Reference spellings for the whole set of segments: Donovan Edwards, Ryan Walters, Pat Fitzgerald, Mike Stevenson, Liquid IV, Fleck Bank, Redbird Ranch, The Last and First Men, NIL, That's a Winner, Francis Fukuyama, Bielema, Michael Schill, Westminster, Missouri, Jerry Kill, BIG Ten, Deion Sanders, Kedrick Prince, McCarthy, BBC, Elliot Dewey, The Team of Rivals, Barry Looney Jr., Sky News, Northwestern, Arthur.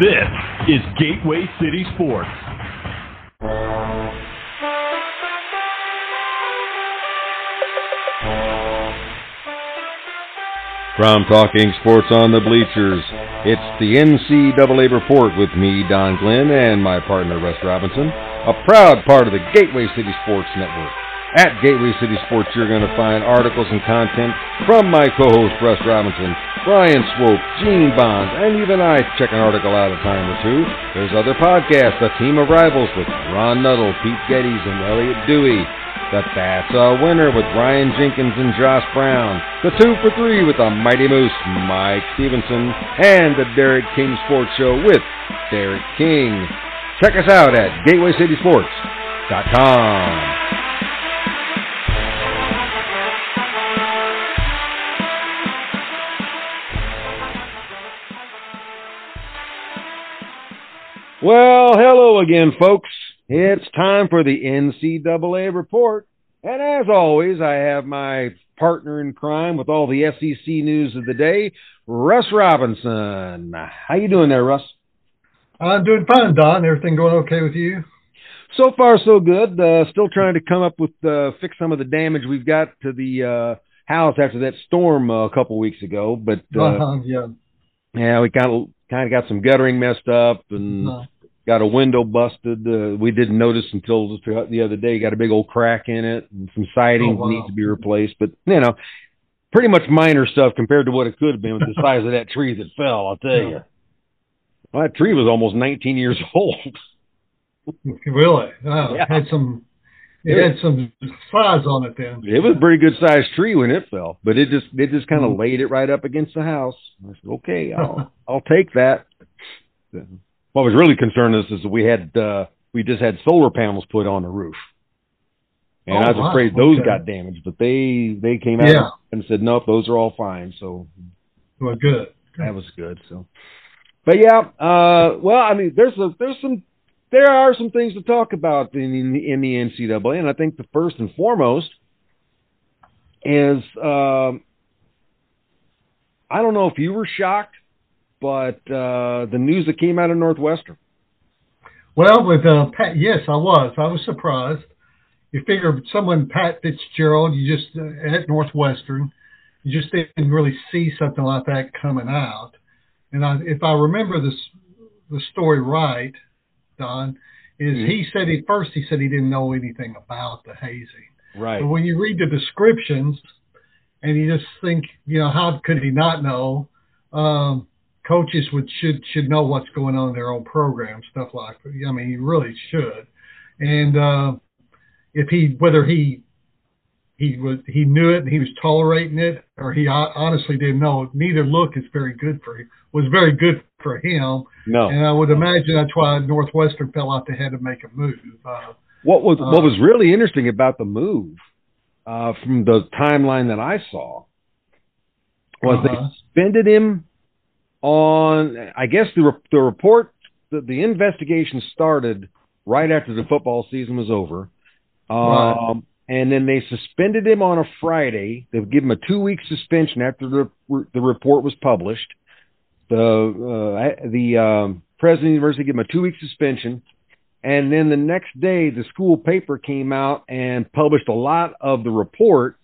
This is Gateway City Sports. From Talking Sports on the Bleachers, it's the NCAA Report with me, Don Glenn, and my partner, Russ Robinson, a proud part of the Gateway City Sports Network. At Gateway City Sports, you're going to find articles and content from my co-host, Russ Robinson, Brian Swope, Gene Bonds, and even I check an article out a time or two. There's other podcasts, The Team of Rivals with Ron Nuttall, Pete Geddes, and Elliot Dewey. The That's a Winner with Ryan Jenkins and Josh Brown. The 2 for 3 with the Mighty Moose, Mike Stevenson, and the Derrick King Sports Show with Derrick King. Check us out at GatewayCitySports.com. Well, hello again, folks. It's time for the NCAA Report. And as always, I have my partner in crime with all the SEC news of the day, Russ Robinson. How you doing there, Russ? I'm doing fine, Don. Everything going okay with you? So far, so good. Still trying to come up with, fix some of the damage we've got to the house after that storm a couple weeks ago. But yeah, we kind of got some guttering messed up and got a window busted. We didn't notice until just the other day. Got a big old crack in it and some siding needs to be replaced. But, you know, pretty much minor stuff compared to what it could have been with the size of that tree that fell, I'll tell you. Well, that tree was almost 19 years old. Really? Oh, yeah. It had some size on it then. It was a pretty good-sized tree when it fell, but it just kind of laid it right up against the house. I said, okay, I'll take that. What was really concerning us is that we just had solar panels put on the roof, and I was afraid those got damaged, but they came out and said nope, those are all fine. So good. That was good. So, but yeah, well, I mean, there are some things to talk about in the NCAA, and I think the first and foremost is I don't know if you were shocked, but the news that came out of Northwestern. Well, with Pat, yes, I was. I was surprised. You figure someone, Pat Fitzgerald, you just at Northwestern, you just didn't really see something like that coming out. And if I remember the story right, Don, is he said he didn't know anything about the hazing. Right. But when you read the descriptions and you just think, you know, how could he not know? Coaches should know what's going on in their own program, stuff like that. I mean, he really should. And whether he knew it and he was tolerating it, or he honestly didn't know, neither look is very good for him. Was very good for him. No, and I would imagine that's why Northwestern felt like they had to make a move. What was really interesting about the move, from the timeline that I saw, was they suspended him. On, I guess the report, the investigation started right after the football season was over. Wow. And then they suspended him on a Friday. They would give him a 2-week suspension after the report was published. The president of the university gave him a 2-week suspension. And then the next day, the school paper came out and published a lot of the report.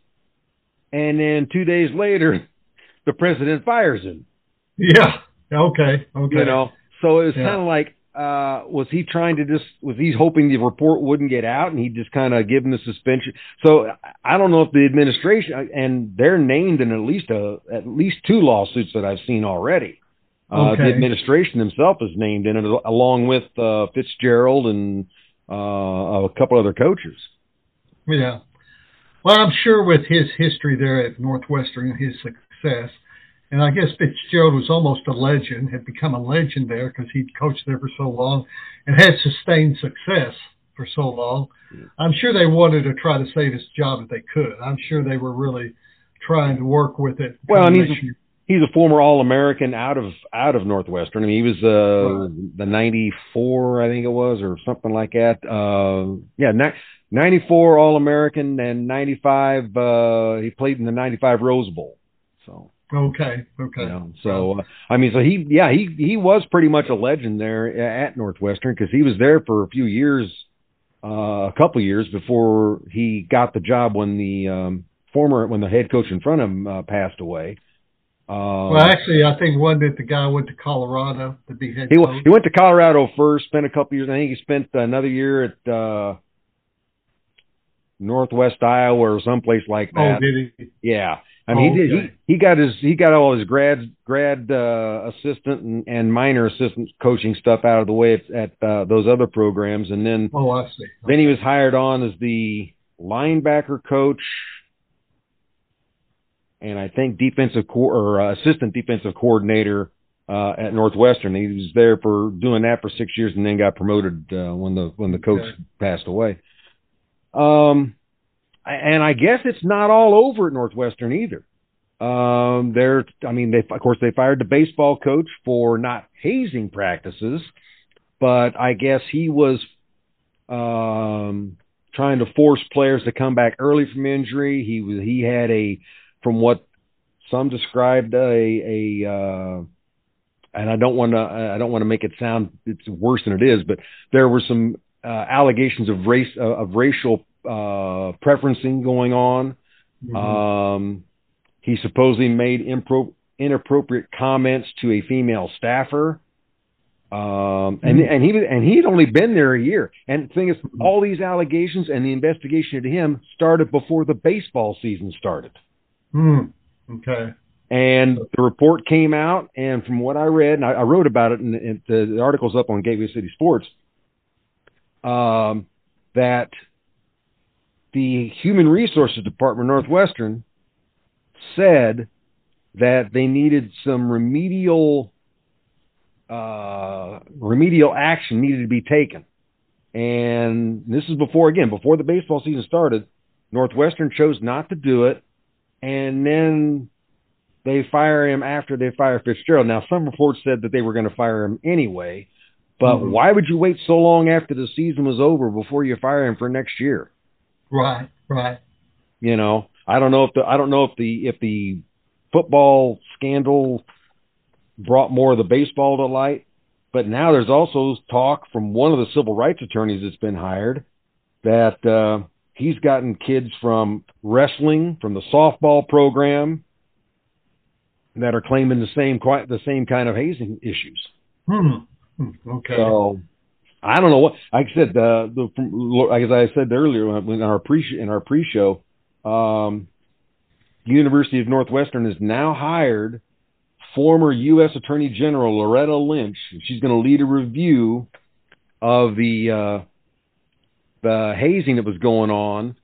And then 2 days later, the president fires him. Yeah. Okay. You know, so it was kind of like, was he hoping the report wouldn't get out and he just kind of give him the suspension? So I don't know if the administration, and they're named in at least two lawsuits that I've seen already. The administration himself is named in it, along with Fitzgerald and a couple other coaches. Yeah. Well, I'm sure with his history there at Northwestern and his success, and I guess Fitzgerald was almost a legend, had become a legend there because he'd coached there for so long and had sustained success for so long. Yeah. I'm sure they wanted to try to save his job if they could. I'm sure they were really trying to work with it. Well, and he's a former All-American out of Northwestern. I mean, he was the 94, I think it was, or something like that. 94 All-American and 95. He played in the 95 Rose Bowl. So. Okay. You know, so I mean, so he was pretty much a legend there at Northwestern because he was there for a few years, a couple years before he got the job when the when the head coach in front of him passed away. Well, actually, I think one that the guy went to Colorado to be head coach. He went to Colorado first, spent a couple years. I think he spent another year at Northwest Iowa or someplace like that. Oh, did he? Yeah. I mean, he got all his grad assistant and minor assistant coaching stuff out of the way at those other programs, and then I see. Then he was hired on as the linebacker coach, and I think assistant defensive coordinator at Northwestern. He was there for doing that for 6 years, and then got promoted when the coach passed away. And I guess it's not all over at Northwestern either. They fired the baseball coach for not hazing practices, but I guess he was trying to force players to come back early from injury. He had from what some described and I don't want to make it sound it's worse than it is, but there were some allegations of racial preferencing going on. Mm-hmm. He supposedly made inappropriate comments to a female staffer. He'd only been there a year. And the thing is, all these allegations and the investigation into him started before the baseball season started. Mm. Okay. And the report came out, and from what I read, and I wrote about it, and the article's up on Gateway City Sports, that the Human Resources Department, Northwestern, said that they needed some remedial action needed to be taken. And this is before the baseball season started. Northwestern chose not to do it, and then they fire him after they fire Fitzgerald. Now, some reports said that they were going to fire him anyway, but mm-hmm. Why would you wait so long after the season was over before you fire him for next year? Right. You know, I don't know if the football scandal brought more of the baseball to light, but now there's also talk from one of the civil rights attorneys that's been hired that he's gotten kids from wrestling, from the softball program, that are claiming the same kind of hazing issues. Hmm. Okay. So I don't know what – as I said earlier in our pre-show, University of Northwestern has now hired former U.S. Attorney General Loretta Lynch. She's going to lead a review of the hazing that was going on.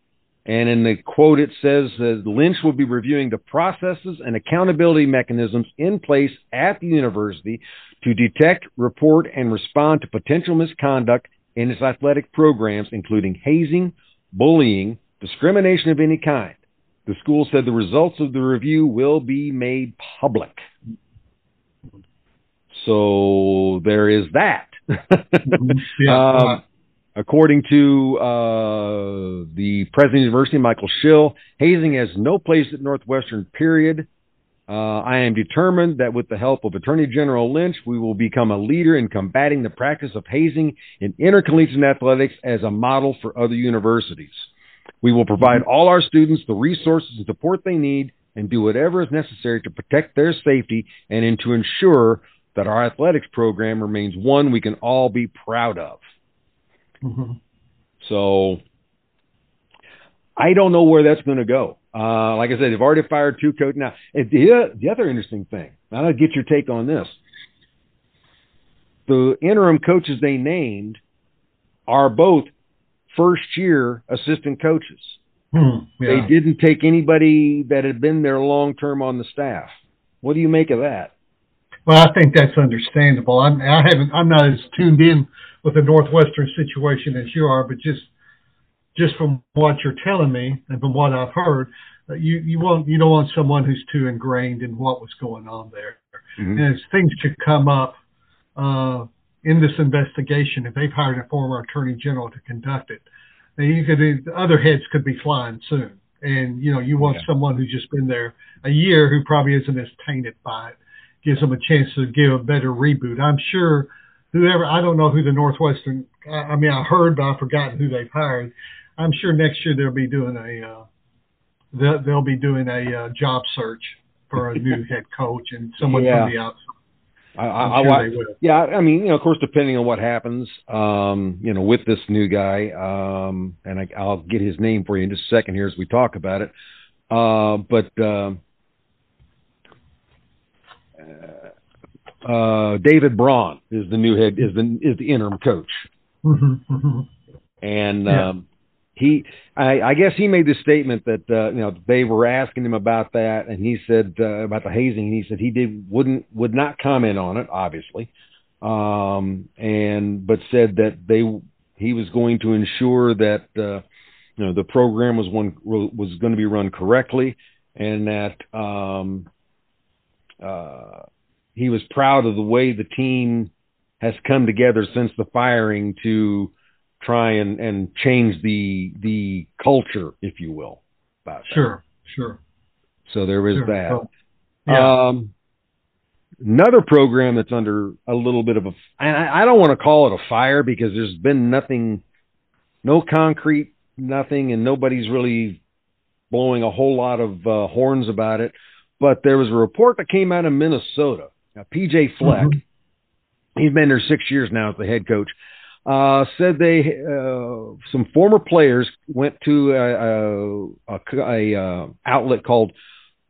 And in the quote, it says that Lynch will be reviewing the processes and accountability mechanisms in place at the university to detect, report, and respond to potential misconduct in its athletic programs, including hazing, bullying, discrimination of any kind. The school said the results of the review will be made public. So there is that. According to the president of the university, Michael Schill, hazing has no place at Northwestern, period. I am determined that with the help of Attorney General Lynch, we will become a leader in combating the practice of hazing in intercollegiate athletics as a model for other universities. We will provide all our students the resources and support they need and do whatever is necessary to protect their safety and to ensure that our athletics program remains one we can all be proud of. Mm-hmm. So I don't know where that's going to go. Like I said, they've already fired two coaches. Now, the other interesting thing, I'll get your take on this. The interim coaches they named are both first-year assistant coaches. Hmm. Yeah. They didn't take anybody that had been there long-term on the staff. What do you make of that? Well, I think that's understandable. I'm not as tuned in with the Northwestern situation as you are, but just from what you're telling me and from what I've heard, you don't want someone who's too ingrained in what was going on there. Mm-hmm. And as things should come up in this investigation, if they've hired a former attorney general to conduct it, then the other heads could be flying soon. And, you know, you want someone who's just been there a year who probably isn't as tainted by it. Gives them a chance to give a better reboot. I'm sure whoever, I don't know who the Northwestern, I mean, I heard, but I've forgotten who they've hired. I'm sure next year they'll be doing a job search for a new head coach and someone from the outside. I mean, you know, of course, depending on what happens, you know, with this new guy, and I'll get his name for you in just a second here as we talk about it. But David Braun is the new head, is the interim coach. And I guess he made this statement that, you know, they were asking him about that. And he said about the hazing, and he said he would not comment on it, obviously. But said that he was going to ensure that, you know, the program was going to be run correctly, and that, he was proud of the way the team has come together since the firing to try and change the culture, if you will. About that. Sure. So there is that. So, another program that's under a little bit of a, and I don't want to call it a fire, because there's been nothing, no concrete, nothing, and nobody's really blowing a whole lot of horns about it. But there was a report that came out of Minnesota. Now, P.J. Fleck, he's been there 6 years now as the head coach, said some former players went to a outlet called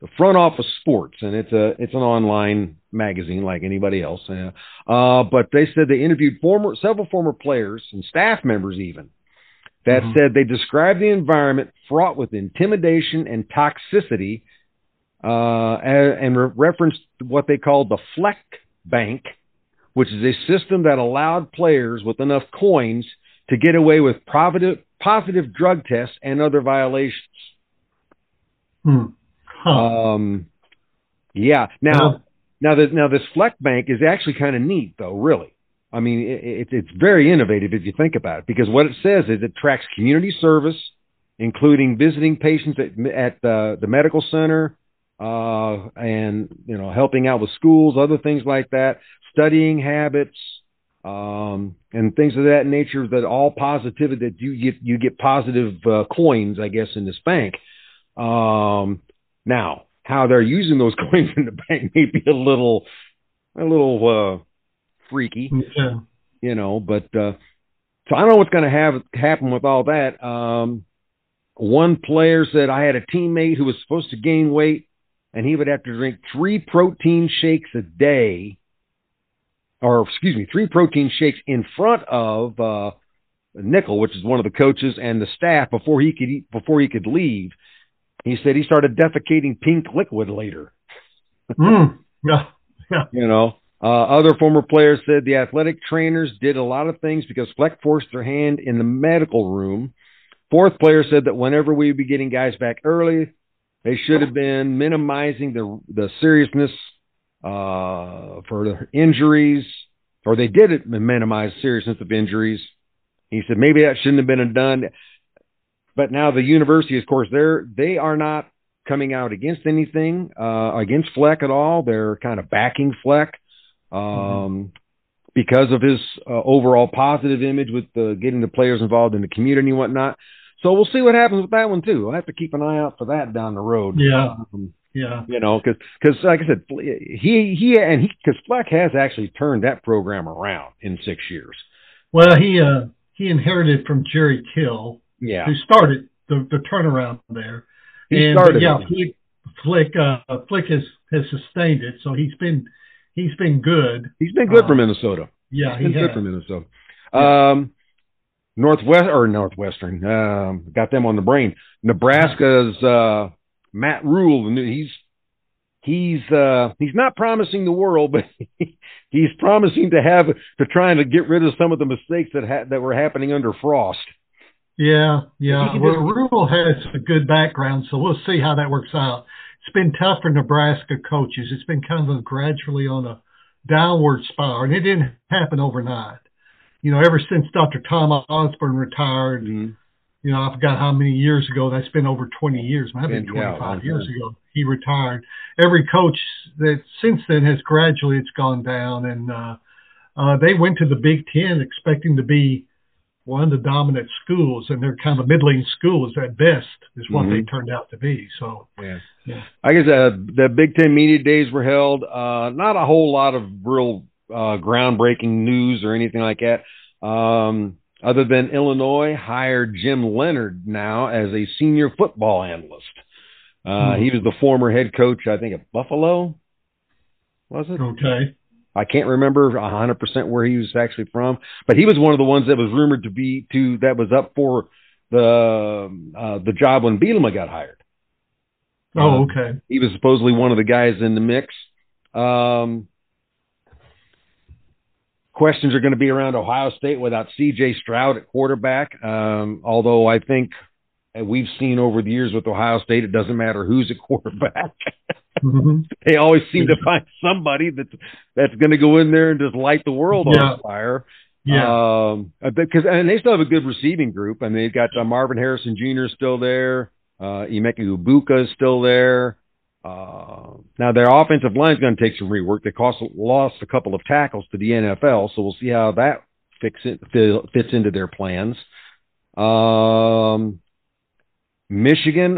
the Front Office Sports, and it's an online magazine like anybody else. But they said they interviewed several former players and staff members even that said they described the environment fraught with intimidation and toxicity. And referenced what they called the Fleck Bank, which is a system that allowed players with enough coins to get away with positive drug tests and other violations. Now this Fleck Bank is actually kind of neat, though, really. I mean, it's very innovative if you think about it, because what it says is it tracks community service, including visiting patients at the medical center, and, you know, helping out with schools, other things like that, studying habits, and things of that nature, that all positive, that you get positive coins, I guess, in this bank. Now, how they're using those coins in the bank may be a little freaky, you know, but so I don't know what's going to happen with all that. One player said, I had a teammate who was supposed to gain weight, and he would have to drink three protein shakes in front of Nickel, which is one of the coaches, and the staff before he could leave. He said he started defecating pink liquid later. You know, other former players said the athletic trainers did a lot of things because Fleck forced their hand in the medical room. Fourth player said that whenever we'd be getting guys back early, they should have been minimizing the seriousness for injuries, or they didn't minimize seriousness of injuries. He said maybe that shouldn't have been done. But now the university, of course, they are not coming out against anything, against Fleck at all. They're kind of backing Fleck because of his overall positive image with getting the players involved in the community and whatnot. So we'll see what happens with that one, too. I'll have to keep an eye out for that down the road. You know, because like I said, because Fleck has actually turned that program around in 6 years. Well, he inherited from Jerry Kill, who started the turnaround there. Fleck has sustained it, so he's been good. He's been good for Minnesota. Yeah, he's been good for Minnesota. Northwestern, got them on the brain. Nebraska's Matt Rule, he's not promising the world, but he's promising to try to get rid of some of the mistakes that were happening under Frost. Yeah. Well, Rule has a good background, so we'll see how that works out. It's been tough for Nebraska coaches. It's been kind of gradually on a downward spiral, and it didn't happen overnight. You know, ever since Dr. Tom Osborne retired, You know, I forgot how many years ago. That's been over 20 years. Might have been 25 years ago. He retired. Every coach that since then has gradually, it's gone down. And they went to the Big Ten expecting to be one of the dominant schools, and they're kind of middling schools at best is what they turned out to be. So, yeah. I guess the Big Ten media days were held. Not a whole lot of real groundbreaking news or anything like that. Other than Illinois hired Jim Leonhard now as a senior football analyst. He was the former head coach, I think, at Buffalo, was it? Okay. I can't remember 100% where he was actually from, but he was one of the ones that was rumored to be that was up for the job when Bielema got hired. Oh, okay. He was supposedly one of the guys in the mix. Questions are going to be around Ohio State without C.J. Stroud at quarterback. Although I think we've seen over the years with Ohio State, it doesn't matter who's at quarterback. They always seem to find somebody that's going to go in there and just light the world on fire. Yeah. And they still have a good receiving group. I mean, they've got Marvin Harrison Jr. still there. Emeka Egbuka is still there. Now their offensive line is going to take some rework. They lost a couple of tackles to the NFL, so we'll see how that fits into their plans. Michigan,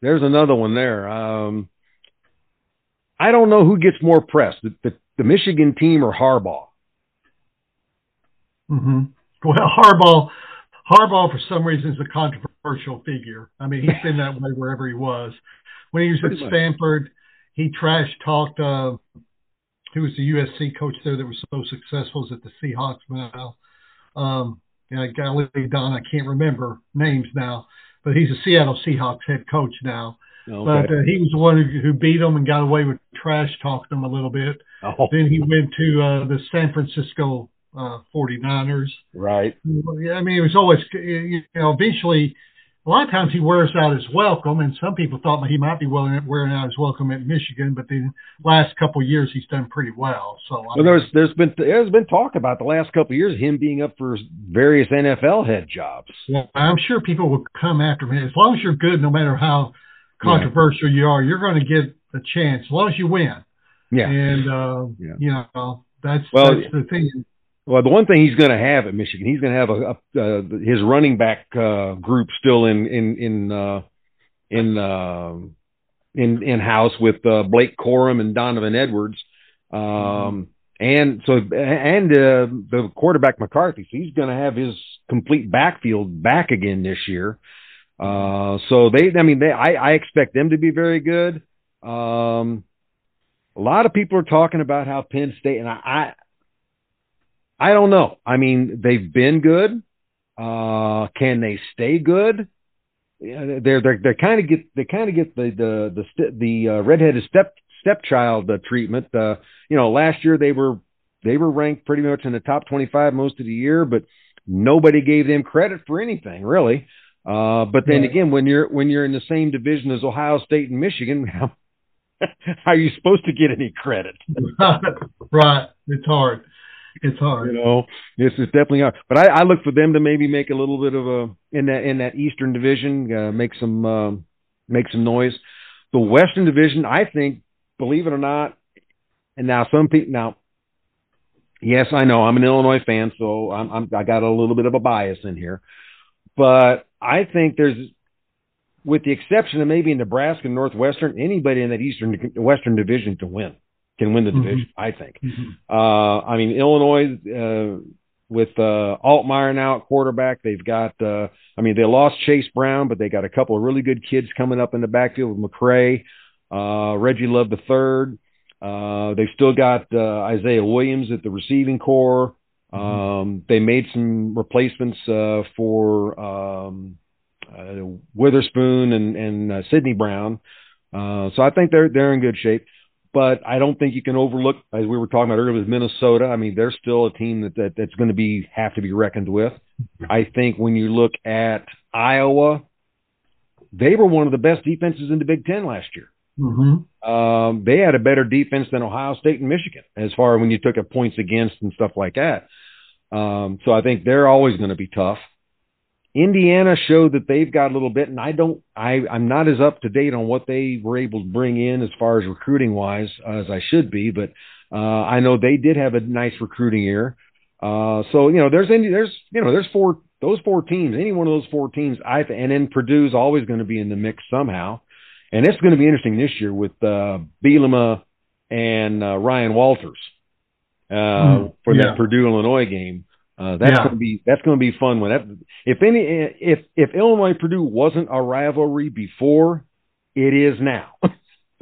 there's another one there. I don't know who gets more press, the Michigan team or Harbaugh. Well, Harbaugh for some reason is a controversial figure. I mean, he's been that way wherever he was. When he was at Stanford, he trash-talked who was the USC coach there that was so successful, is at the Seahawks now. Don, I can't remember names now, but he's a Seattle Seahawks head coach now. Okay. But he was the one who beat them and got away with trash-talking them a little bit. Oh. Then he went to the San Francisco 49ers. Right. I mean, it was always – eventually – a lot of times he wears out his welcome, and some people thought he might be wearing out his welcome at Michigan, but the last couple of years he's done pretty well. So there's been talk about the last couple of years him being up for various NFL head jobs. Well, I'm sure people will come after him. As long as you're good, no matter how controversial you are, you're going to get a chance as long as you win. Yeah, and that's the thing. Well, the one thing he's going to have at Michigan, he's going to have his running back group still in house with Blake Corum and Donovan Edwards, and the quarterback McCarthy. So he's going to have his complete backfield back again this year. I expect them to be very good. A lot of people are talking about how Penn State and I don't know. I mean, they've been good. Can they stay good? Yeah, they kind of get the redheaded stepchild treatment. Last year they were ranked pretty much in the top 25 most of the year, but nobody gave them credit for anything really. But then again, when you're in the same division as Ohio State and Michigan, how are you supposed to get any credit? Right, it's hard. It's hard. This is definitely hard. But I look for them to maybe make a little bit of in that Eastern Division, make some noise. The Western Division, I think, believe it or not, and now some people yes, I know I'm an Illinois fan, so I got a little bit of a bias in here, but I think there's, with the exception of maybe Nebraska and Northwestern, anybody in that Western Division can win the division, I think. Illinois, with Altmyer now at quarterback, they've got they lost Chase Brown, but they got a couple of really good kids coming up in the backfield with McCray, Reggie Love III. They've still got Isaiah Williams at the receiving corps. They made some replacements for Witherspoon and Sidney Brown. So I think they're in good shape. But I don't think you can overlook, as we were talking about earlier, with Minnesota. I mean, they're still a team that's going to have to be reckoned with. I think when you look at Iowa, they were one of the best defenses in the Big Ten last year. They had a better defense than Ohio State and Michigan as far as when you took a points against and stuff like that. So I think they're always going to be tough. Indiana showed that they've got a little bit, and I'm not as up to date on what they were able to bring in as far as recruiting wise as I should be, but I know they did have a nice recruiting year. So, you know, there's those four teams, any one of those four teams, and then Purdue's always going to be in the mix somehow. And it's going to be interesting this year with Bielema and Ryan Walters for that Purdue-Illinois game. That's going to be a fun one. If Illinois-Purdue wasn't a rivalry before, it is now.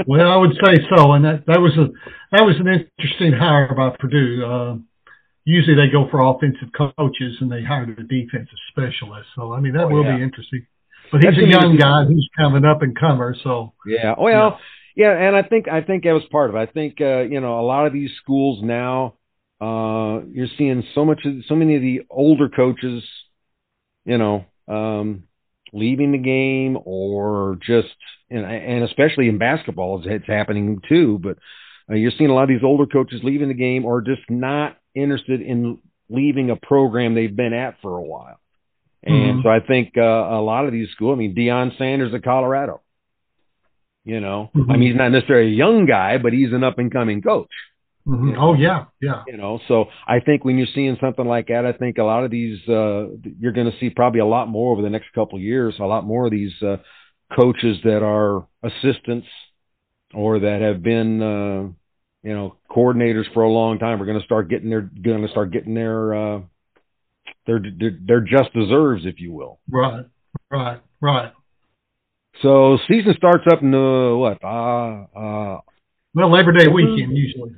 Well, I would say so, and that was an interesting hire by Purdue. Usually they go for offensive coaches, and they hired a defensive specialist. So, I mean, that will be interesting. But he's a young guy who's kind of an up-and-comer, so. Yeah, well, yeah, and I think that was part of it. I think, you know, a lot of these schools now, you're seeing so many of the older coaches, you know, leaving the game or just, and especially in basketball, it's happening too, but you're seeing a lot of these older coaches leaving the game or just not interested in leaving a program they've been at for a while. And so I think a lot of these schools, I mean, Deion Sanders at Colorado, you know, I mean, he's not necessarily a young guy, but he's an up-and-coming coach. You know? Oh, yeah, yeah. You know, so I think when you're seeing something like that, I think a lot of these, you're going to see probably a lot more over the next couple of years, a lot more of these coaches that are assistants or that have been, you know, coordinators for a long time are going to start getting their just deserves, if you will. Right. So season starts up in Labor Day weekend usually,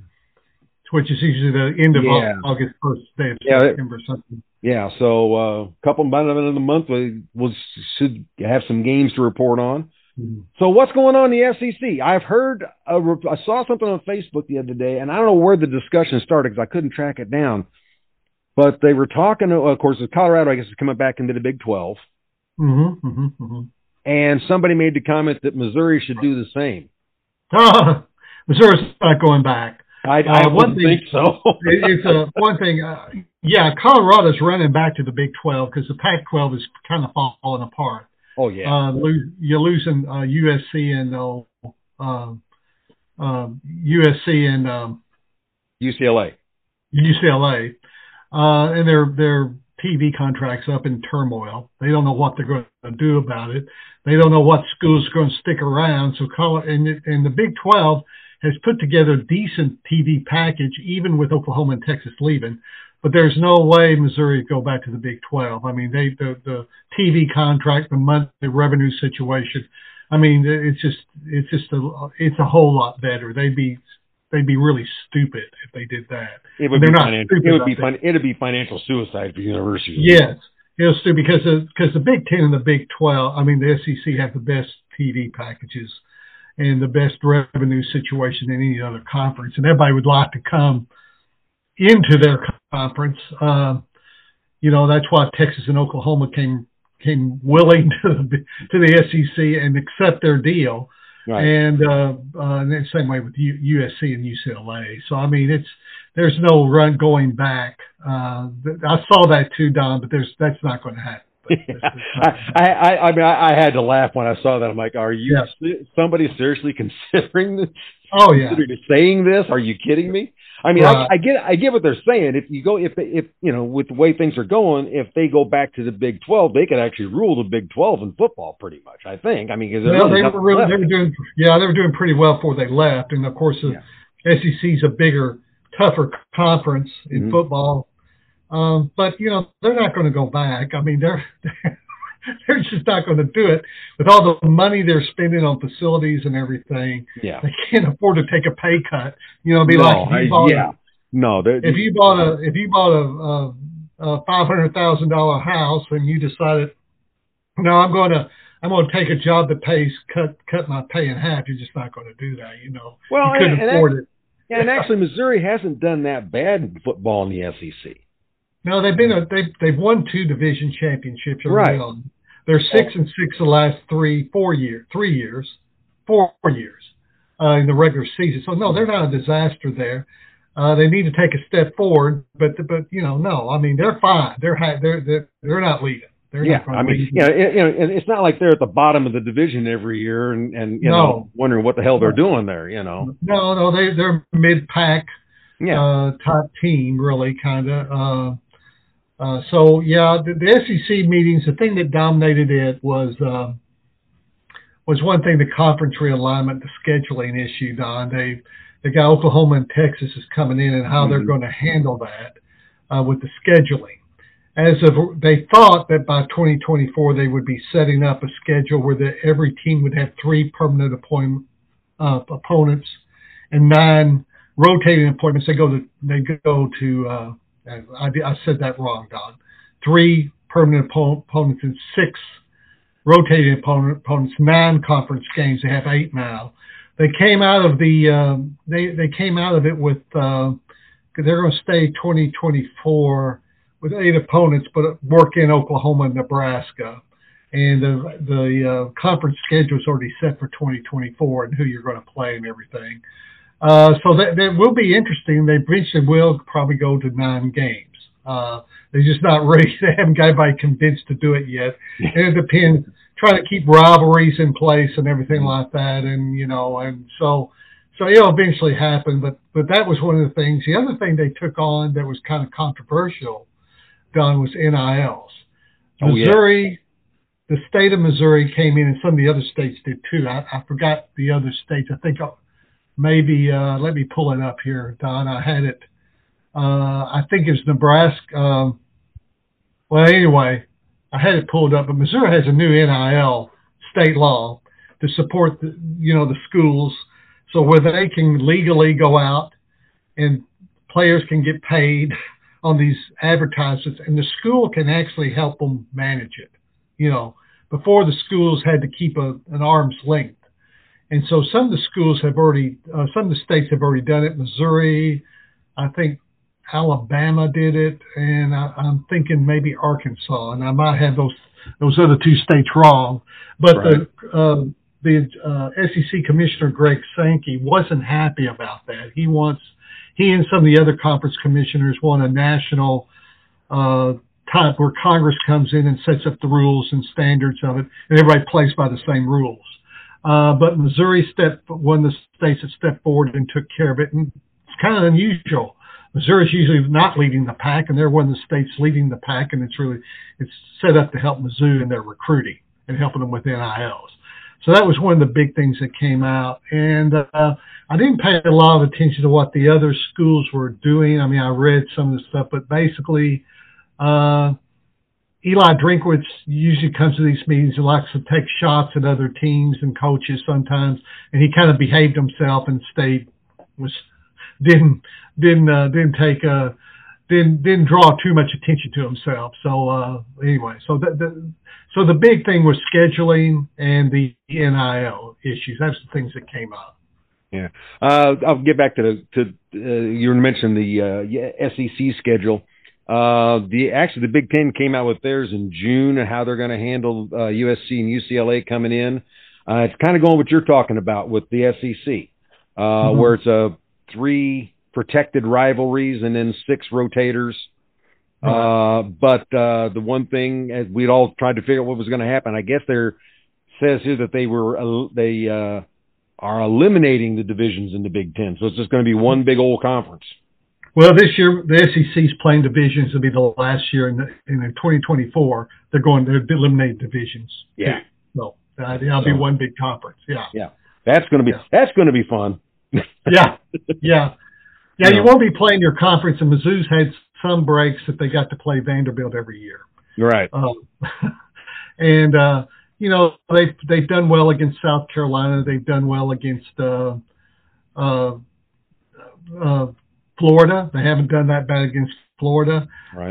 which is usually the end of August, first day of September or something. Yeah, so a couple of the month we should have some games to report on. Mm-hmm. So what's going on in the SEC? I saw something on Facebook the other day, and I don't know where the discussion started because I couldn't track it down. But they were talking, of course, Colorado, I guess, is coming back into the Big 12. Mm-hmm, mm-hmm, mm-hmm. And somebody made the comment that Missouri should do the same. Missouri's not going back. I wouldn't think so. It's one thing. Colorado's running back to the Big 12 because the Pac-12 is kind of falling apart. Oh, yeah. You're losing USC and UCLA. UCLA. And their TV contract's up in turmoil. They don't know what they're going to do about it. They don't know what schools are going to stick around. So the Big 12 has put together a decent TV package, even with Oklahoma and Texas leaving. But there's no way Missouri go back to the Big 12. I mean, the TV contract, the money, the revenue situation. I mean, it's a whole lot better. They'd be really stupid if they did that. It'd be financial suicide for universities. Yes, it's stupid because the Big Ten and the Big 12, I mean, the SEC have the best TV packages and the best revenue situation in any other conference, and everybody would like to come into their conference. You know, that's why Texas and Oklahoma came willing to the SEC and accept their deal. Right. And the same way with USC and UCLA. So, I mean, there's no run going back. I saw that too, Don, but that's not going to happen. Yeah. I mean, I had to laugh when I saw that. I'm like, are you somebody seriously considering this? Oh, yeah. Considering saying this? Are you kidding me? I mean, I get what they're saying. If you go, if you know, with the way things are going, if they go back to the Big 12, they could actually rule the Big 12 in football, pretty much. I think. I mean, because they were doing pretty well before they left, and of course, the SEC's a bigger, tougher conference in football. But you know, they're not going to go back. I mean, they're just not going to do it with all the money they're spending on facilities and everything. Yeah. They can't afford to take a pay cut. You know, if you bought a $500,000 house and you decided, no, I'm going to take a job that pays cut my pay in half. You're just not going to do that. You know, well, you couldn't afford it. Yeah, and actually, Missouri hasn't done that bad in football in the SEC. No, they've won two division championships. Right. They're 6-6 the last four years in the regular season. So no, they're not a disaster there. They need to take a step forward, but you know, no, I mean they're fine. They're not leaving. They're it's not like they're at the bottom of the division every year and wondering what the hell they're doing there, you know. No, they're mid-pack top team, really, kind of. The SEC meetings, the thing that dominated it was one thing, the conference realignment, the scheduling issue, Don. They got Oklahoma and Texas is coming in and how they're going to handle that with the scheduling. They thought that by 2024 they would be setting up a schedule where every team would have 3 permanent opponents and 9 rotating appointments. They go to I said that wrong, Don. 3 permanent opponents and 6 rotating opponents. 9 conference games. They have 8 now. They came out of it with they're going to stay 2024. With 8 opponents, but work in Oklahoma and Nebraska. And the conference schedule is already set for 2024 and who you're going to play and everything. So that will be interesting. They eventually will probably go to 9 games. They're just not ready. They haven't got anybody convinced to do it yet. And it depends, trying to keep rivalries in place and everything like that. So it'll eventually happen. But that was one of the things. The other thing they took on that was kind of controversial, Don, was NILs. Missouri, The state of Missouri came in, and some of the other states did too. I forgot the other states. I think maybe let me pull it up here, Don. I had it. I think it was Nebraska. I had it pulled up. But Missouri has a new NIL state law to support the schools, so where they can legally go out and players can get paid on these advertisements, and the school can actually help them manage it. Before the schools had to keep an arm's length. And so some of the schools have already, some of the states have already done it. Missouri, I think Alabama did it, and I'm thinking maybe Arkansas, and I might have those other 2 states wrong. But right. The SEC Commissioner Greg Sankey wasn't happy about that. He and some of the other conference commissioners want a national type where Congress comes in and sets up the rules and standards of it, and everybody plays by the same rules. But Missouri one of the states that stepped forward and took care of it, and it's kind of unusual. Missouri's usually not leading the pack, and they're one of the states leading the pack, and it's set up to help Mizzou in their recruiting and helping them with NILs. So that was one of the big things that came out. And I didn't pay a lot of attention to what the other schools were doing. I mean, I read some of the stuff, but basically Eli Drinkwitz usually comes to these meetings and likes to take shots at other teams and coaches sometimes, and he kind of behaved himself and didn't draw too much attention to himself. So so the big thing was scheduling and the NIL issues. That's the things that came up. Yeah, I'll get back to you mentioned the SEC schedule. The Big Ten came out with theirs in June and how they're going to handle USC and UCLA coming in. It's kind of going what you're talking about with the SEC, where it's 3 protected rivalries and then 6 rotators. But the one thing, as we'd all tried to figure out what was going to happen, I guess there says here that they are eliminating the divisions in the Big Ten. So it's just going to be one big old conference. Well, this year the SEC's playing divisions will be the last year, and in 2024 they're eliminating divisions. Yeah. So that'll be one big conference. Yeah. Yeah. That's going to be fun. Yeah. Yeah. Yeah, you won't be playing your conference, and Mizzou's had some breaks that they got to play Vanderbilt every year. Right. They've done well against South Carolina. They've done well against Florida. They haven't done that bad against Florida. Right.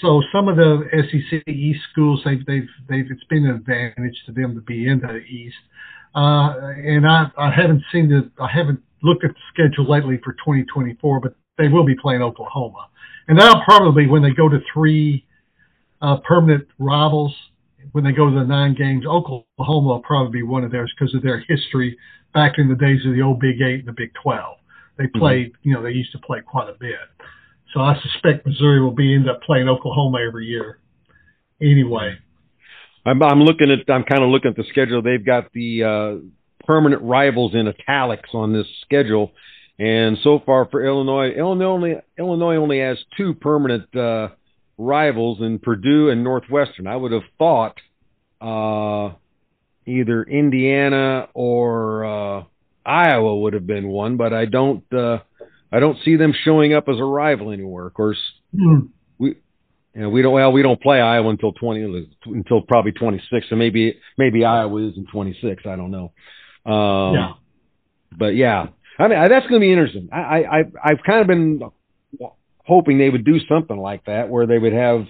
So some of the SEC East schools, it's been an advantage to them to be in the East. I haven't looked at the schedule lately for 2024, but they will be playing Oklahoma. And that'll probably, when they go to 3 permanent rivals, when they go to the 9 games, Oklahoma will probably be one of theirs because of their history back in the days of the old Big 8 and the Big 12. They played, they used to play quite a bit. So I suspect Missouri will end up playing Oklahoma every year anyway. I'm kind of looking at the schedule. They've got the permanent rivals in italics on this schedule. And so far for Illinois only has two permanent rivals in Purdue and Northwestern. I would have thought either Indiana or Iowa would have been one, but I don't see them showing up as a rival anywhere. Of course, we don't play Iowa until probably 26, so maybe Iowa isn't 26. I don't know. But yeah. I mean, that's going to be interesting. I've kind of been hoping they would do something like that, where they would have,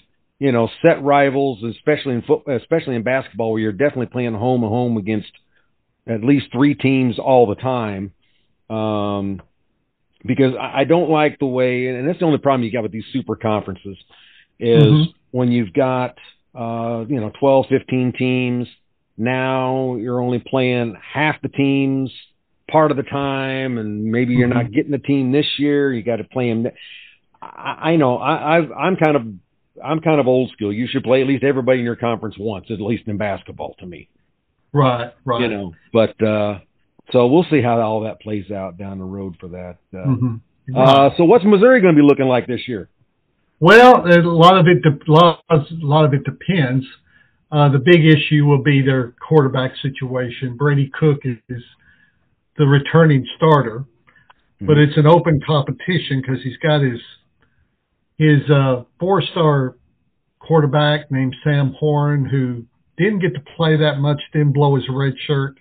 set rivals, especially in basketball, where you're definitely playing home and home against at least three teams all the time. Because I don't like the way, and that's the only problem you got with these super conferences, is when you've got 12, 15 teams. Now you're only playing half the teams part of the time, and maybe you're not getting the team this year. You got to play them. I'm kind of old school. You should play at least everybody in your conference once, at least in basketball, to me. Right. So we'll see how all that plays out down the road for that. So what's Missouri going to be looking like this year? Well, a lot of it depends. The big issue will be their quarterback situation. Brady Cook is the returning starter, but it's an open competition because he's got his four-star quarterback named Sam Horn, who didn't get to play that much, didn't blow his red shirt.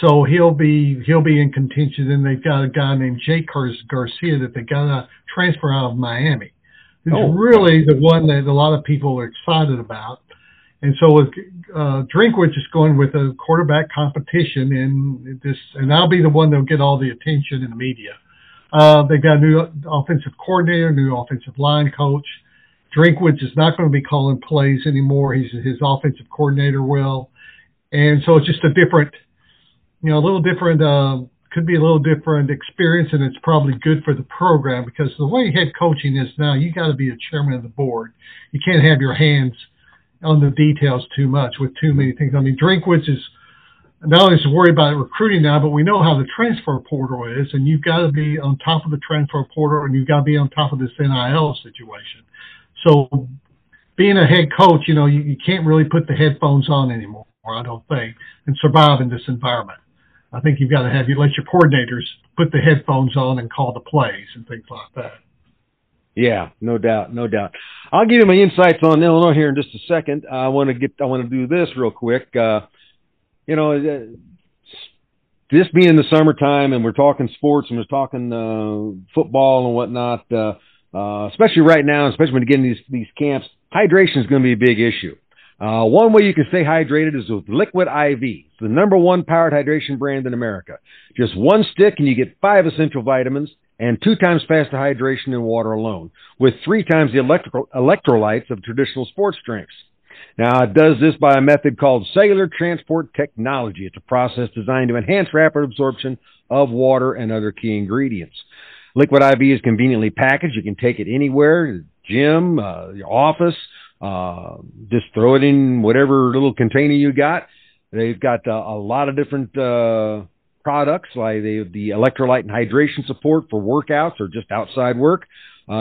So he'll be in contention. Then they've got a guy named Jake Garcia that they got a transfer out of Miami, who's really the one that a lot of people are excited about. And so Drinkwitz is going with a quarterback competition and I'll be the one that'll get all the attention in the media. They've got a new offensive coordinator, new offensive line coach. Drinkwitz is not going to be calling plays anymore. His offensive coordinator will. And so it's just a different, could be a little different experience, and it's probably good for the program because the way head coaching is now, you got to be a chairman of the board. You can't have your hands on the details too much with too many things. I mean, Drinkwitz is not only worried about recruiting now, but we know how the transfer portal is, and you've got to be on top of the transfer portal, and you've got to be on top of this NIL situation. So being a head coach, you can't really put the headphones on anymore, I don't think, and survive in this environment. I think you've got to let your coordinators put the headphones on and call the plays and things like that. Yeah, no doubt. I'll give you my insights on Illinois here in just a second. I want to do this real quick. This being the summertime, and we're talking sports, and we're talking football and whatnot. Especially right now, especially when you get in these camps, hydration is going to be a big issue. One way you can stay hydrated is with Liquid IV. It's the #1 powered hydration brand in America. Just one stick, and you get 5 essential vitamins. And 2 times faster hydration than water alone, with 3 times the electrolytes of traditional sports drinks. Now, it does this by a method called cellular transport technology. It's a process designed to enhance rapid absorption of water and other key ingredients. Liquid IV is conveniently packaged. You can take it anywhere, gym, your office, just throw it in whatever little container you got. They've got a lot of different products like the electrolyte and hydration support for workouts or just outside work,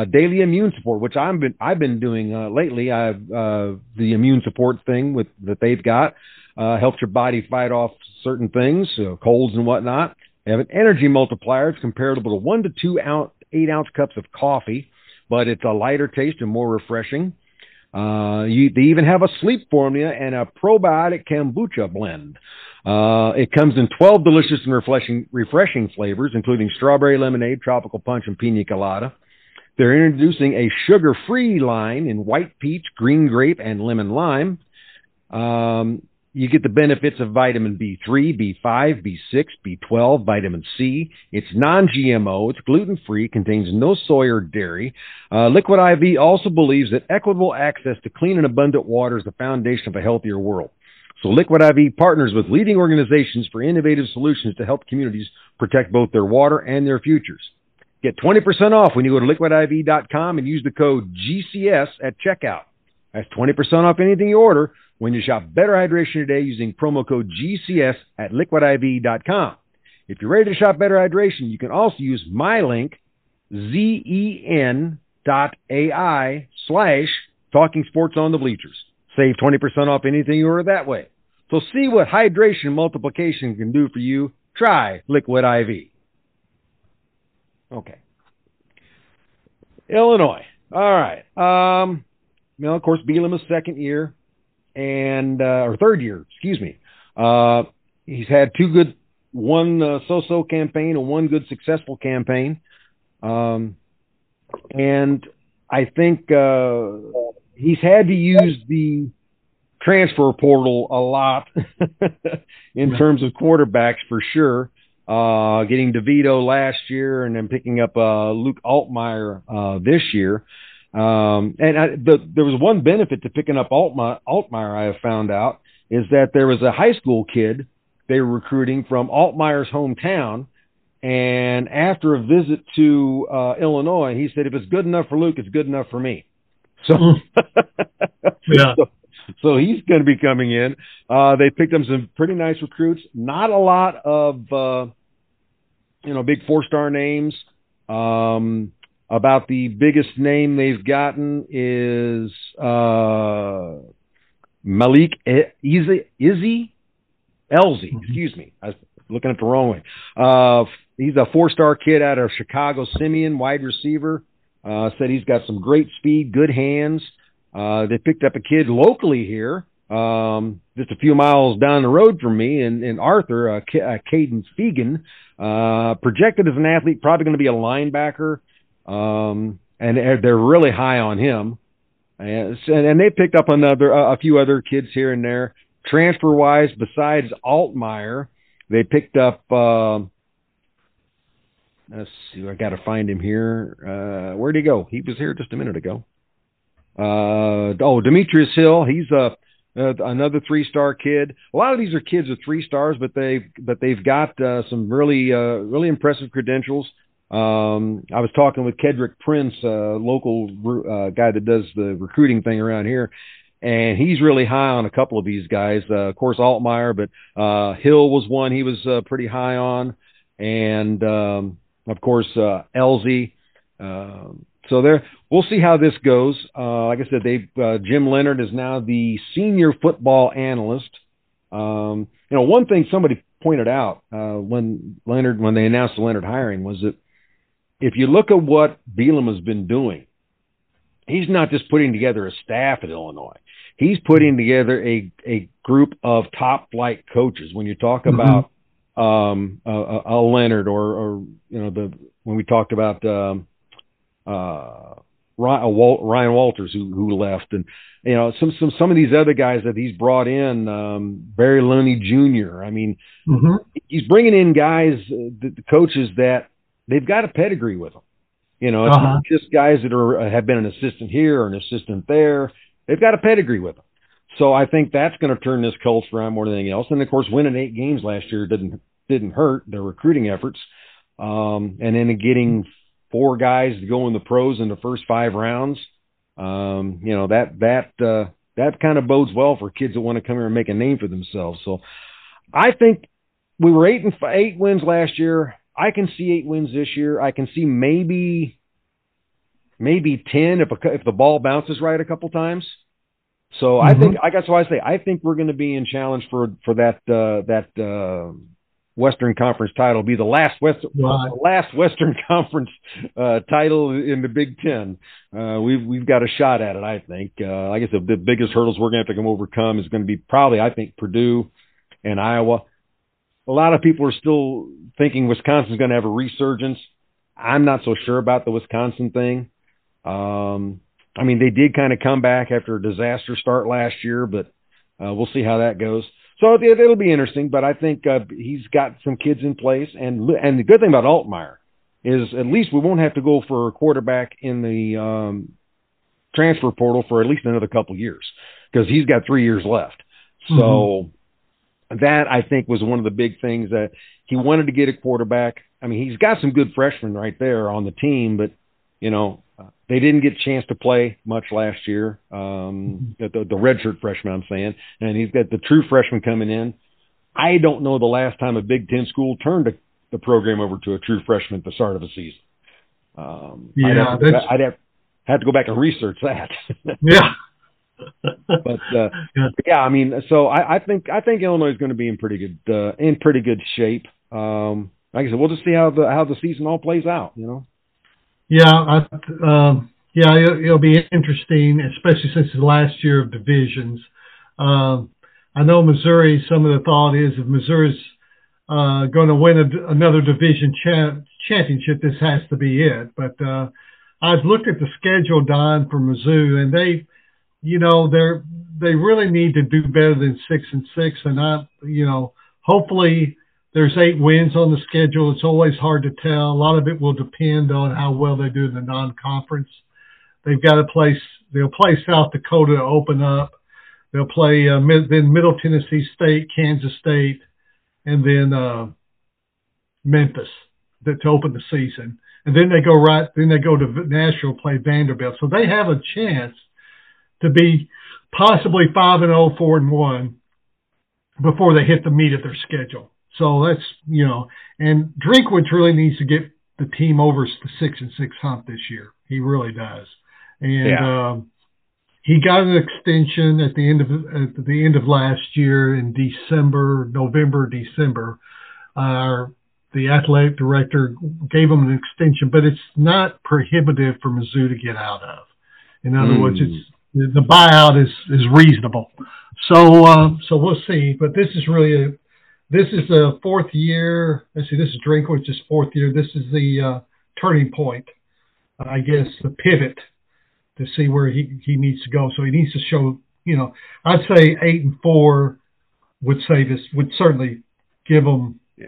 daily immune support, which I've been doing lately. The immune support thing that they've got helps your body fight off certain things, colds and whatnot. They have an energy multiplier. It's comparable to 1 to 8 ounce cups of coffee, but it's a lighter taste and more refreshing. They even have a sleep formula and a probiotic kombucha blend. It comes in 12 delicious and refreshing flavors, including strawberry lemonade, tropical punch, and pina colada. They're introducing a sugar-free line in white peach, green grape, and lemon lime. You get the benefits of vitamin B3, B5, B6, B12, vitamin C. It's non-GMO. It's gluten-free. Contains no soy or dairy. Liquid IV also believes that equitable access to clean and abundant water is the foundation of a healthier world. So Liquid IV partners with leading organizations for innovative solutions to help communities protect both their water and their futures. Get 20% off when you go to liquidiv.com and use the code GCS at checkout. That's 20% off anything you order when you shop Better Hydration today using promo code GCS at liquidiv.com. If you're ready to shop Better Hydration, you can also use my link, zen.ai/talking sports on the bleachers. Save 20% off anything you order that way. So see what hydration multiplication can do for you. Try Liquid IV. Okay. Illinois. All right. Well, of course, Bielema's second year and or third year, excuse me. He's had two good, one so-so campaign and one good successful campaign. And I think he's had to use the transfer portal a lot in terms of quarterbacks for sure. Getting DeVito last year and then picking up Luke Altmyer this year. There was one benefit to picking up Altmyer, I have found out, is that there was a high school kid they were recruiting from Altmeyer's hometown. And after a visit to Illinois, he said, if it's good enough for Luke, it's good enough for me. So, yeah. So he's going to be coming in. They picked up some pretty nice recruits. Not a lot of, big four-star names. About the biggest name they've gotten is Malik Elzy. Excuse me. I was looking at the wrong way. He's a four-star kid out of Chicago, Simeon, wide receiver. Said he's got some great speed, good hands. They picked up a kid locally here, just a few miles down the road from me, in Arthur, Caden Fegan, projected as an athlete, probably going to be a linebacker, and they're really high on him. And they picked up a few other kids here and there. Transfer-wise, besides Altmyer, they picked up let's see, I got to find him here. Where'd he go? He was here just a minute ago. Demetrius Hill. He's another three-star kid. A lot of these are kids with three stars, but they've got some really impressive credentials. I was talking with Kedrick Prince, a local guy that does the recruiting thing around here, and he's really high on a couple of these guys. Of course, Altmyer, but Hill was one he was pretty high on, and of course Elzy. So there, we'll see how this goes. Like I said, Jim Leonhard is now the senior football analyst. One thing somebody pointed out when they announced the Leonhard hiring was that if you look at what Bielema has been doing, he's not just putting together a staff at Illinois. He's putting together a group of top-flight coaches. When you talk about a Leonhard when we talked about Ryan Walters who left, and some of these other guys that he's brought in, Barry Looney Jr. I mean, he's bringing in guys, the coaches that they've got a pedigree with them. It's not just guys that have been an assistant here or an assistant there. They've got a pedigree with them. So I think that's going to turn this culture around more than anything else. And of course, winning 8 games last year didn't hurt their recruiting efforts, and then getting 4 guys to go in the pros in the first 5 rounds. That kind of bodes well for kids that want to come here and make a name for themselves. So I think we were 8 wins last year. I can see 8 wins this year. I can see maybe 10 if the ball bounces right a couple times. So I think we're going to be in challenge for that Western Conference title, be the last Western Conference title in the Big Ten. We've got a shot at it, I think. I guess the biggest hurdles we're going to have to overcome is going to be probably, I think, Purdue and Iowa. A lot of people are still thinking Wisconsin's going to have a resurgence. I'm not so sure about the Wisconsin thing. They did kind of come back after a disaster start last year, but we'll see how that goes. So it'll be interesting, but I think he's got some kids in place. And the good thing about Altmyer is at least we won't have to go for a quarterback in the transfer portal for at least another couple years, because he's got 3 years left. So that, I think, was one of the big things that he wanted to get a quarterback. I mean, he's got some good freshmen right there on the team, but you know, they didn't get a chance to play much last year, the redshirt freshman, I'm saying, and he's got the true freshman coming in. I don't know the last time a Big Ten school turned the program over to a true freshman at the start of a season. I'd have to go back and research that. Yeah. I think Illinois is going to be in pretty good shape. Like I said, we'll just see how the season all plays out, you know? It'll be interesting, especially since it's the last year of divisions. I know Missouri, some of the thought is if Missouri's going to win another division championship, this has to be it. But I've looked at the schedule, Don, for Mizzou, and they really need to do better than 6-6. And hopefully there's 8 wins on the schedule. It's always hard to tell. A lot of it will depend on how well they do in the non-conference. They'll play South Dakota to open up. They'll play then Middle Tennessee State, Kansas State, and then Memphis to open the season. And then they go to Nashville, play Vanderbilt. So they have a chance to be possibly 5-0, 4-1 before they hit the meat of their schedule. So that's, and Drinkwitz really needs to get the team over the 6-6 hump this year. He really does. And he got an extension at the end of last year in November, December. The athletic director gave him an extension, but it's not prohibitive for Mizzou to get out of. In other words, the buyout is reasonable. So so we'll see. But this is really the fourth year. Let's see, this is Drinkwitz's fourth year. This is the turning point, I guess, the pivot to see where he needs to go. So he needs to show, I'd say 8-4 would certainly give him. Yeah.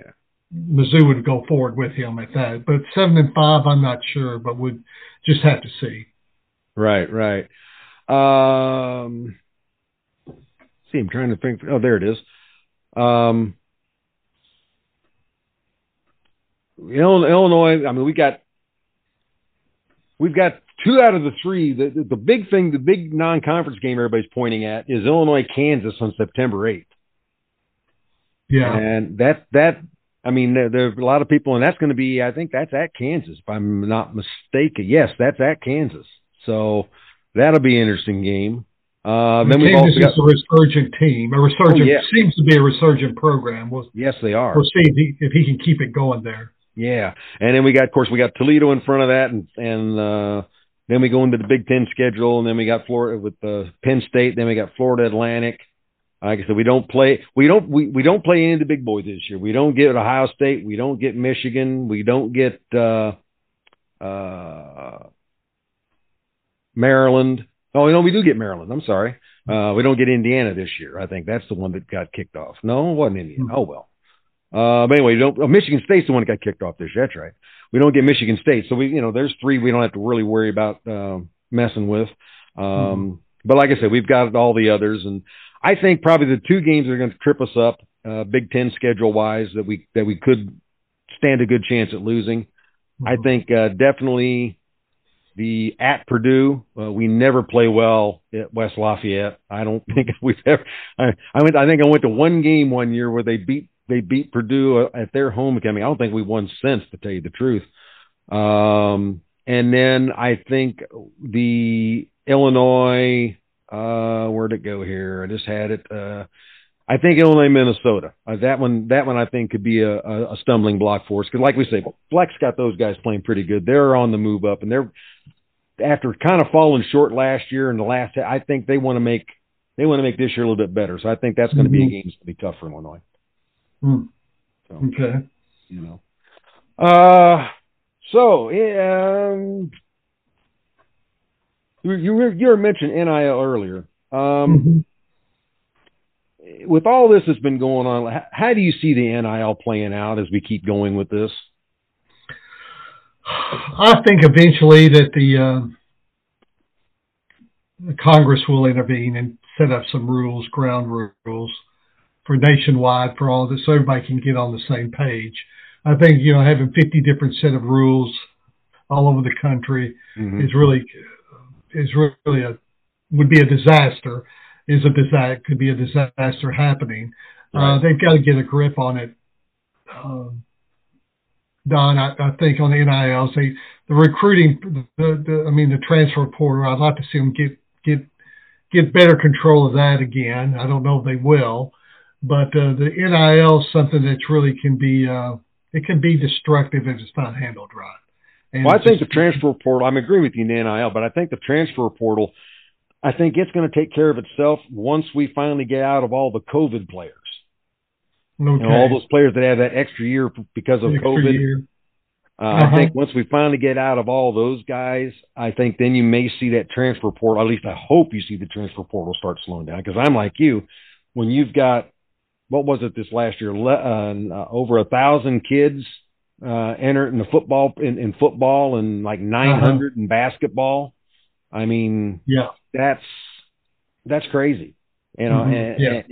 Mizzou would go forward with him at that, but 7-5, I'm not sure, but would just have to see. Right. See, I'm trying to think. Oh, there it is. Illinois. I mean, we've got 2 out of the 3. The big thing, the big non-conference game everybody's pointing at is Illinois, Kansas on September 8th. Yeah, and that. I mean, there's a lot of people, and that's going to be, I think that's at Kansas, if I'm not mistaken. Yes, that's at Kansas. So that'll be an interesting game. Then we've also got a resurgent team. Seems to be a resurgent program. Yes, they are. We'll see if he can keep it going there. Yeah. And then we got Toledo in front of that, and then we go into the Big Ten schedule, and then we got Florida with Penn State, then we got Florida Atlantic. Like I said, we don't play any of the big boys this year. We don't get Ohio State. We don't get Michigan. We don't get Maryland. Oh, no, we do get Maryland. I'm sorry. We don't get Indiana this year. I think that's the one that got kicked off. No, it wasn't Indiana. Oh, well. But anyway, Michigan State's the one that got kicked off this year. That's right. We don't get Michigan State. So, there's 3 we don't have to really worry about messing with. But like I said, we've got all the others, and I think probably the 2 games that are going to trip us up, Big Ten schedule-wise, that we could stand a good chance at losing. I think definitely the at Purdue. We never play well at West Lafayette. I don't think we've ever. I went to one game one year where they beat Purdue at their homecoming. I don't think we won since, to tell you the truth. And then I think the Illinois. Where'd it go here? I just had it. I think Illinois, Minnesota. That one I think could be a stumbling block for us. Because like we say, Fleck's got those guys playing pretty good. They're on the move up, and they're after kind of falling short last year and the last. I think they want to make this year a little bit better. So I think that's going to be a game that's going to be tough for Illinois. Okay. You mentioned NIL earlier. With all this that's been going on, how do you see the NIL playing out as we keep going with this? I think eventually that the Congress will intervene and set up some rules, ground rules, for nationwide for all this, so everybody can get on the same page. I think having 50 different set of rules all over the country could be a disaster happening. Right. They've got to get a grip on it. Don, I think on the NIL, the recruiting, the transfer portal, I'd like to see them get better control of that again. I don't know if they will, but the NIL is something that really can be it can be destructive if it's not handled right. And I think the transfer portal, I'm agreeing with you in the NIL, but I think the transfer portal, I think it's going to take care of itself once we finally get out of all the COVID players. Okay. You know, all those players that have that extra year because of COVID. I think once we finally get out of all those guys, I think then you may see that transfer portal. At least I hope you see the transfer portal start slowing down, because I'm like you. When you've got, what was it this last year, over 1,000 kids entered in the football, in football, and like 900 in basketball. I mean, yeah, that's crazy, you know. I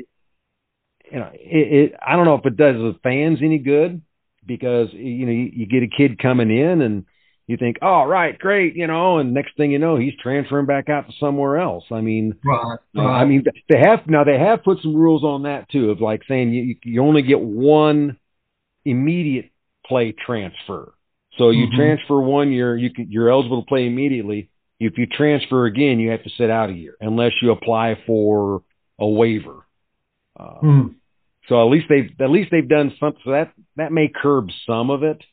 don't know if it does the fans any good, because you get a kid coming in and you think, all right, great, and next thing you know, he's transferring back out to somewhere else. I mean, right. I mean, they have put some rules on that too, of like saying you only get one immediate play transfer. So you transfer 1 year, you're eligible to play immediately. If you transfer again, you have to sit out a year unless you apply for a waiver. So at least they've done something. So that may curb some of it,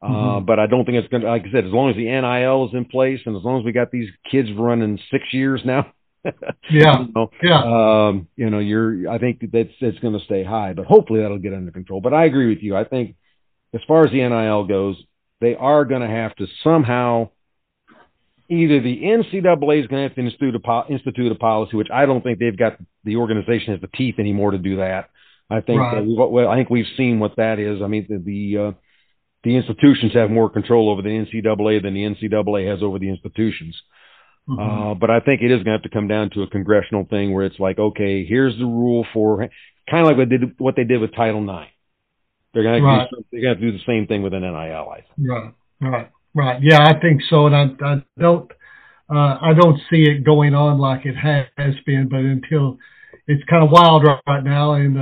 but I don't think it's going to. Like I said, as long as the NIL is in place and as long as we got these kids running 6 years now, I think that's going to stay high. But hopefully that'll get under control. But I agree with you. I think as far as the NIL goes, they are going to have to somehow. Either the NCAA is going to have to institute a policy, which I don't think they've got, the organization has the teeth anymore to do that. I think we've seen what that is. I mean, the institutions have more control over the NCAA than the NCAA has over the institutions. But I think it is going to have to come down to a congressional thing where it's like, okay, here's the rule for kind of like what they did with Title IX. They're going to have to do the same thing with an NIL, I think. Right. Yeah, I think so, and I don't see it going on like it has been. But until it's kind of wild right now, and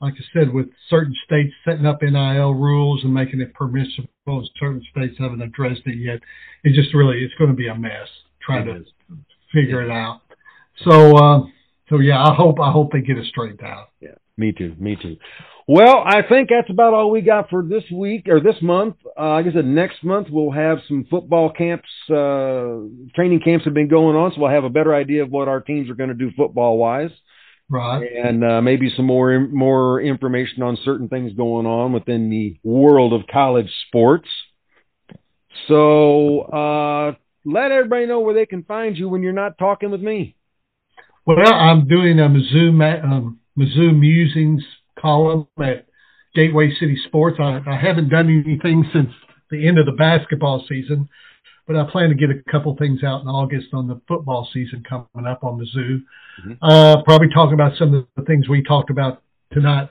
like I said, with certain states setting up NIL rules and making it permissible, and certain states haven't addressed it yet. It just really, it's going to be a mess trying to figure it out. So, I hope they get it straightened out. Yeah, me too. Well, I think that's about all we got for this week or this month. Like I said, next month we'll have some football camps, training camps have been going on, so we'll have a better idea of what our teams are going to do football-wise. Right. And maybe some more information on certain things going on within the world of college sports. So let everybody know where they can find you when you're not talking with me. Well, I'm doing a Mizzou Musings column at Gateway City Sports. I haven't done anything since the end of the basketball season, but I plan to get a couple things out in August on the football season coming up on Mizzou. Probably talking about some of the things we talked about tonight,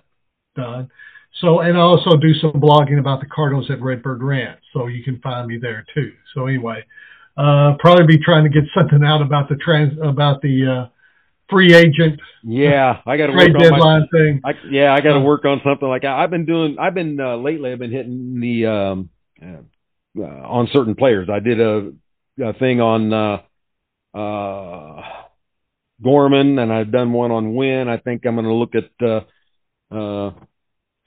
Don. So, and I also do some blogging about the Cardinals at Redbird Ranch, so you can find me there too. So anyway, probably be trying to get something out about the free agent. Yeah, I got to work on deadline thing. I got to work on something like that. Lately I've been hitting the on certain players. I did a thing on Gorman, and I've done one on Wynn. I think I'm going to look at a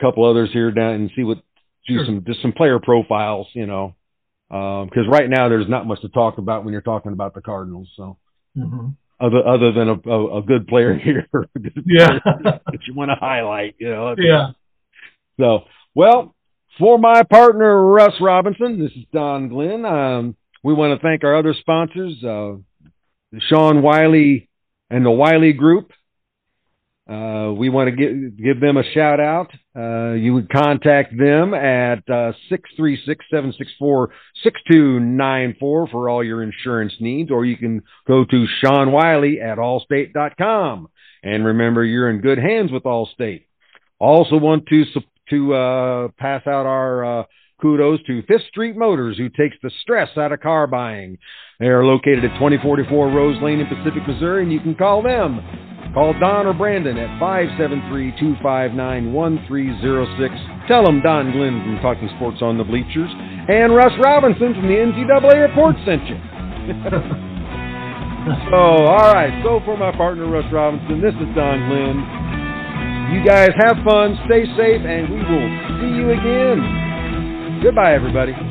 couple others here down and see some player profiles, because right now there's not much to talk about when you're talking about the Cardinals. So. Other than a good player here that you want to highlight. So, well, for my partner, Russ Robinson, this is Don Glenn. We want to thank our other sponsors, Sean Wiley and the Wiley Group. We want to give them a shout-out. You would contact them at 636-764-6294 for all your insurance needs, or you can go to Sean Wiley at allstate.com. And remember, you're in good hands with Allstate. Also want to pass out our Kudos to Fifth Street Motors, who takes the stress out of car buying. They are located at 2044 Rose Lane in Pacific, Missouri, and you can call them. Call Don or Brandon at 573-259-1306. Tell them Don Glenn from Talking Sports on the Bleachers and Russ Robinson from the NCAA Report sent you. So for my partner, Russ Robinson, this is Don Glenn. You guys have fun, stay safe, and we will see you again. Goodbye, everybody.